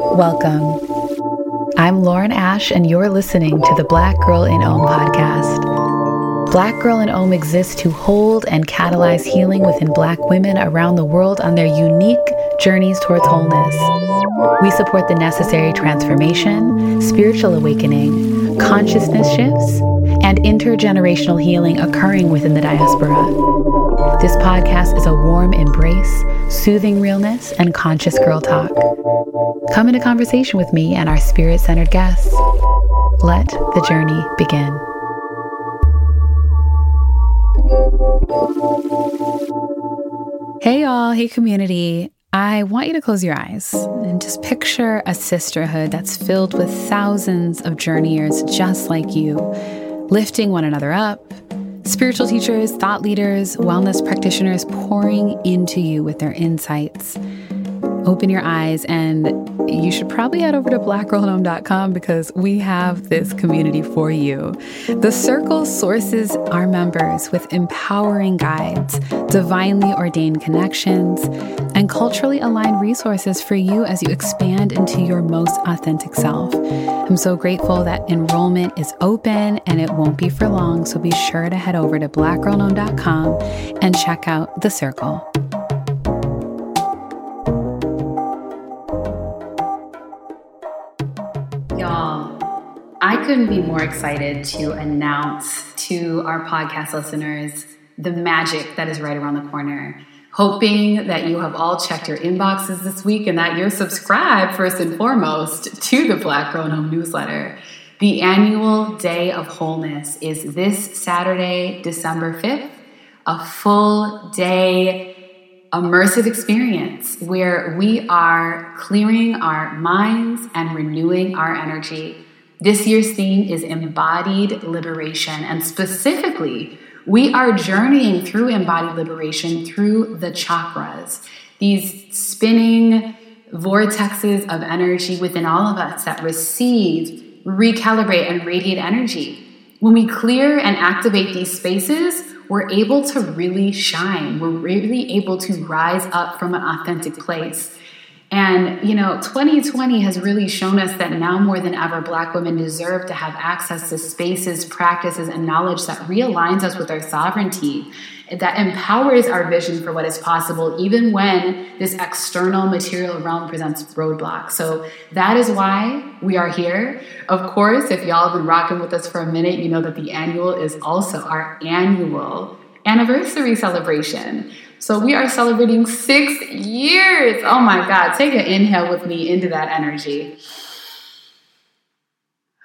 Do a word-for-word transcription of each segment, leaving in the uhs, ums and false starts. Welcome. I'm Lauren Ash, and you're listening to the Black Girl in Om podcast. Black Girl in Om exists to hold and catalyze healing within Black women around the world on their unique journeys towards wholeness. We support the necessary transformation, spiritual awakening, consciousness shifts, and intergenerational healing occurring within the diaspora. This podcast is a warm embrace, soothing realness, and conscious girl talk. Come into conversation with me and our spirit-centered guests. Let the journey begin. Hey y'all, hey community. I want you to close your eyes and just picture a sisterhood that's filled with thousands of journeyers just like you, lifting one another up, spiritual teachers, thought leaders, wellness practitioners pouring into you with their insights. Open your eyes, and you should probably head over to black girl nome dot com because we have this community for you. The Circle sources our members with empowering guides, divinely ordained connections, and culturally aligned resources for you as you expand into your most authentic self. I'm so grateful that enrollment is open, and it won't be for long, so be sure to head over to black girl nome dot com and check out The Circle. I couldn't be more excited to announce to our podcast listeners the magic that is right around the corner. Hoping that you have all checked your inboxes this week and that you're subscribed first and foremost to the Black Grown Home newsletter. The annual Day of Wholeness is this Saturday, December fifth, a full day immersive experience where we are clearing our minds and renewing our energy. This year's theme is Embodied Liberation, and specifically, we are journeying through embodied liberation through the chakras, these spinning vortexes of energy within all of us that receive, recalibrate, and radiate energy. When we clear and activate these spaces, we're able to really shine. We're really able to rise up from an authentic place. And, you know, twenty twenty has really shown us that now more than ever, Black women deserve to have access to spaces, practices, and knowledge that realigns us with our sovereignty, that empowers our vision for what is possible, even when this external material realm presents roadblocks. So that is why we are here. Of course, if y'all have been rocking with us for a minute, you know that the annual is also our annual anniversary celebration. So we are celebrating six years. Oh my God. Take an inhale with me into that energy.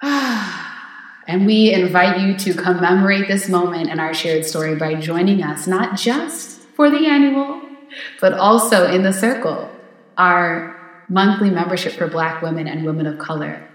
And we invite you to commemorate this moment and our shared story by joining us, not just for the annual, but also in the Circle, our monthly membership for Black women and women of color.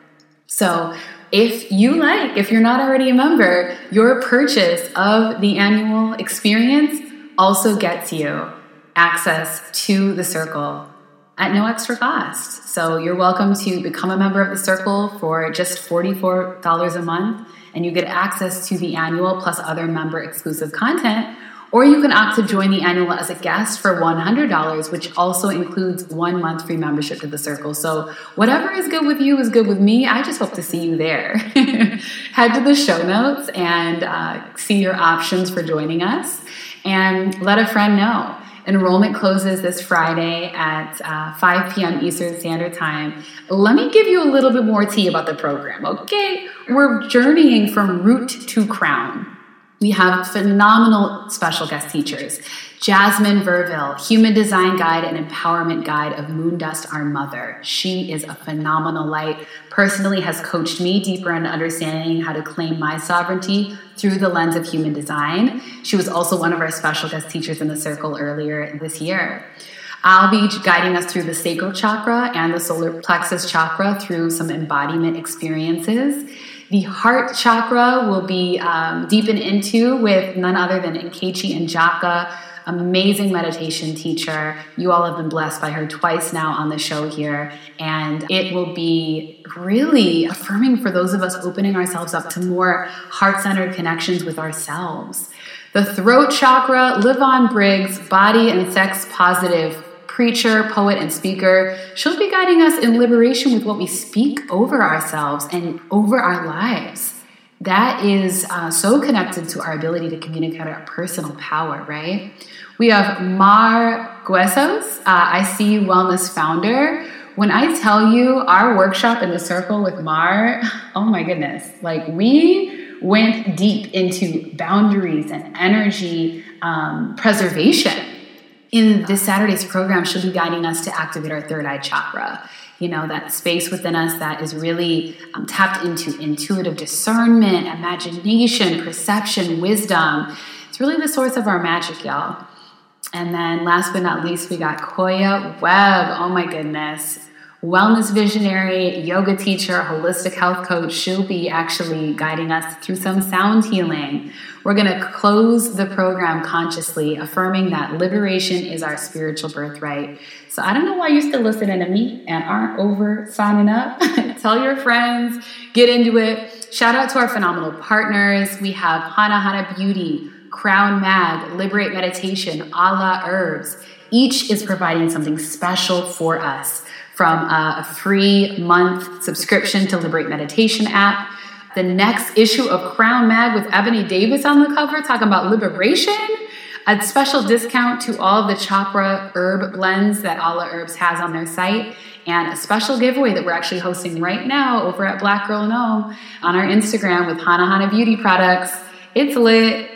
So if you like, if you're not already a member, your purchase of the annual experience also gets you access to the Circle at no extra cost. So you're welcome to become a member of the Circle for just forty-four dollars a month, and you get access to the annual plus other member exclusive content. Or you can opt to join the annual as a guest for one hundred dollars, which also includes one month free membership to the Circle. So whatever is good with you is good with me. I just hope to see you there. Head to the show notes and uh, see your options for joining us. And let a friend know. Enrollment closes this Friday at uh, five p.m. Eastern Standard Time. Let me give you a little bit more tea about the program, okay? We're journeying from root to crown. We have phenomenal special guest teachers. Jasmine Verville, human design guide and empowerment guide of Moondust, Our Mother. She is a phenomenal light, personally has coached me deeper in understanding how to claim my sovereignty through the lens of human design. She was also one of our special guest teachers in the Circle earlier this year. I'll be guiding us through the sacral chakra and the solar plexus chakra through some embodiment experiences. The heart chakra will be um, deepened into with none other than Nkechi Njaka, amazing meditation teacher. You all have been blessed by her twice now on the show here. And it will be really affirming for those of us opening ourselves up to more heart-centered connections with ourselves. The throat chakra, Livon Briggs, body and sex positive preacher, poet, and speaker. She'll be guiding us in liberation with what we speak over ourselves and over our lives. That is uh, so connected to our ability to communicate our personal power, right? We have Mar Guesos, uh, I C Wellness founder. When I tell you our workshop in the circle with Mar, oh my goodness, like we went deep into boundaries and energy um, preservation. In this Saturday's program, she'll be guiding us to activate our third eye chakra, you know, that space within us that is really um, tapped into intuitive discernment, imagination, perception, wisdom. It's really the source of our magic, y'all. And then last but not least, we got Koya Webb. Oh my goodness. Wellness visionary, yoga teacher, holistic health coach. She'll be actually guiding us through some sound healing. We're going to close the program consciously, affirming that liberation is our spiritual birthright. So I don't know why you're still listening to me and aren't over signing up. Tell your friends, get into it. Shout out to our phenomenal partners. We have Hanahana Beauty, Crown Mag, Liberate Meditation, Ala Herbs. Each is providing something special for us, from a free month subscription to Liberate Meditation app. The next issue of Crown Mag with Ebony Davis on the cover, talking about liberation. A special discount to all the chakra herb blends that Ala Herbs has on their site. And a special giveaway that we're actually hosting right now over at Black Girl in Om on our Instagram with Hanahana Beauty products. It's lit.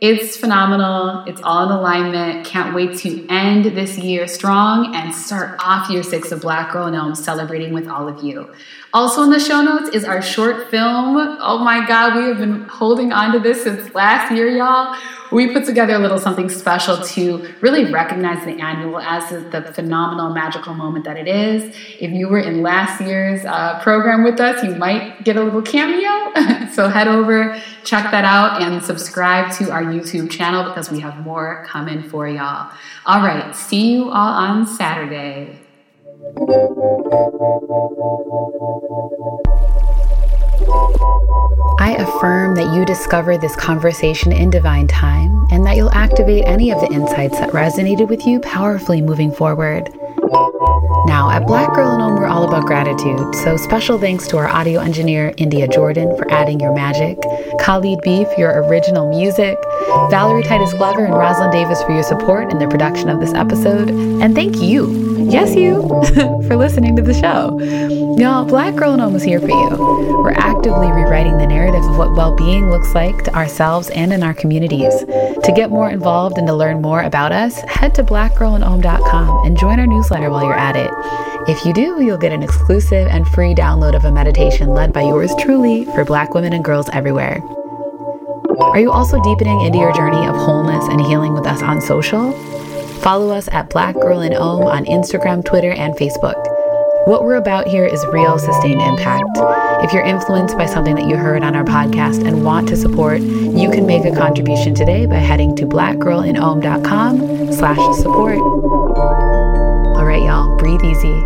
It's phenomenal. It's all in alignment. Can't wait to end this year strong and start off year six of Black Girl in Om celebrating with all of you. Also in the show notes is our short film. Oh my God, we have been holding on to this since last year, y'all. We put together a little something special to really recognize the annual as the phenomenal, magical moment that it is. If you were in last year's uh, program with us, you might get a little cameo. So head over, check that out, and subscribe to our YouTube channel because we have more coming for y'all. All right, see you all on Saturday. I affirm that you discover this conversation in divine time and that you'll activate any of the insights that resonated with you powerfully moving forward. Now, at Black Girl in Om, we're all about gratitude, so special thanks to our audio engineer, India Jordan, for adding your magic, Khalid B for your original music, Valerie Titus Glover and Rosalind Davis for your support in the production of this episode, and thank you, yes you, for listening to the show. Y'all, Black Girl in Om is here for you. We're actively rewriting the narrative of what well-being looks like to ourselves and in our communities. To get more involved and to learn more about us, head to black girl in om dot com and join our newsletter while you're at it. If you do, you'll get an exclusive and free download of a meditation led by yours truly for Black women and girls everywhere. Are you also deepening into your journey of wholeness and healing with us on social? Follow us at Black Girl in Om on Instagram, Twitter, and Facebook. What we're about here is real, sustained impact. If you're influenced by something that you heard on our podcast and want to support, you can make a contribution today by heading to black girl in om dot com slash support. All right, y'all, breathe easy.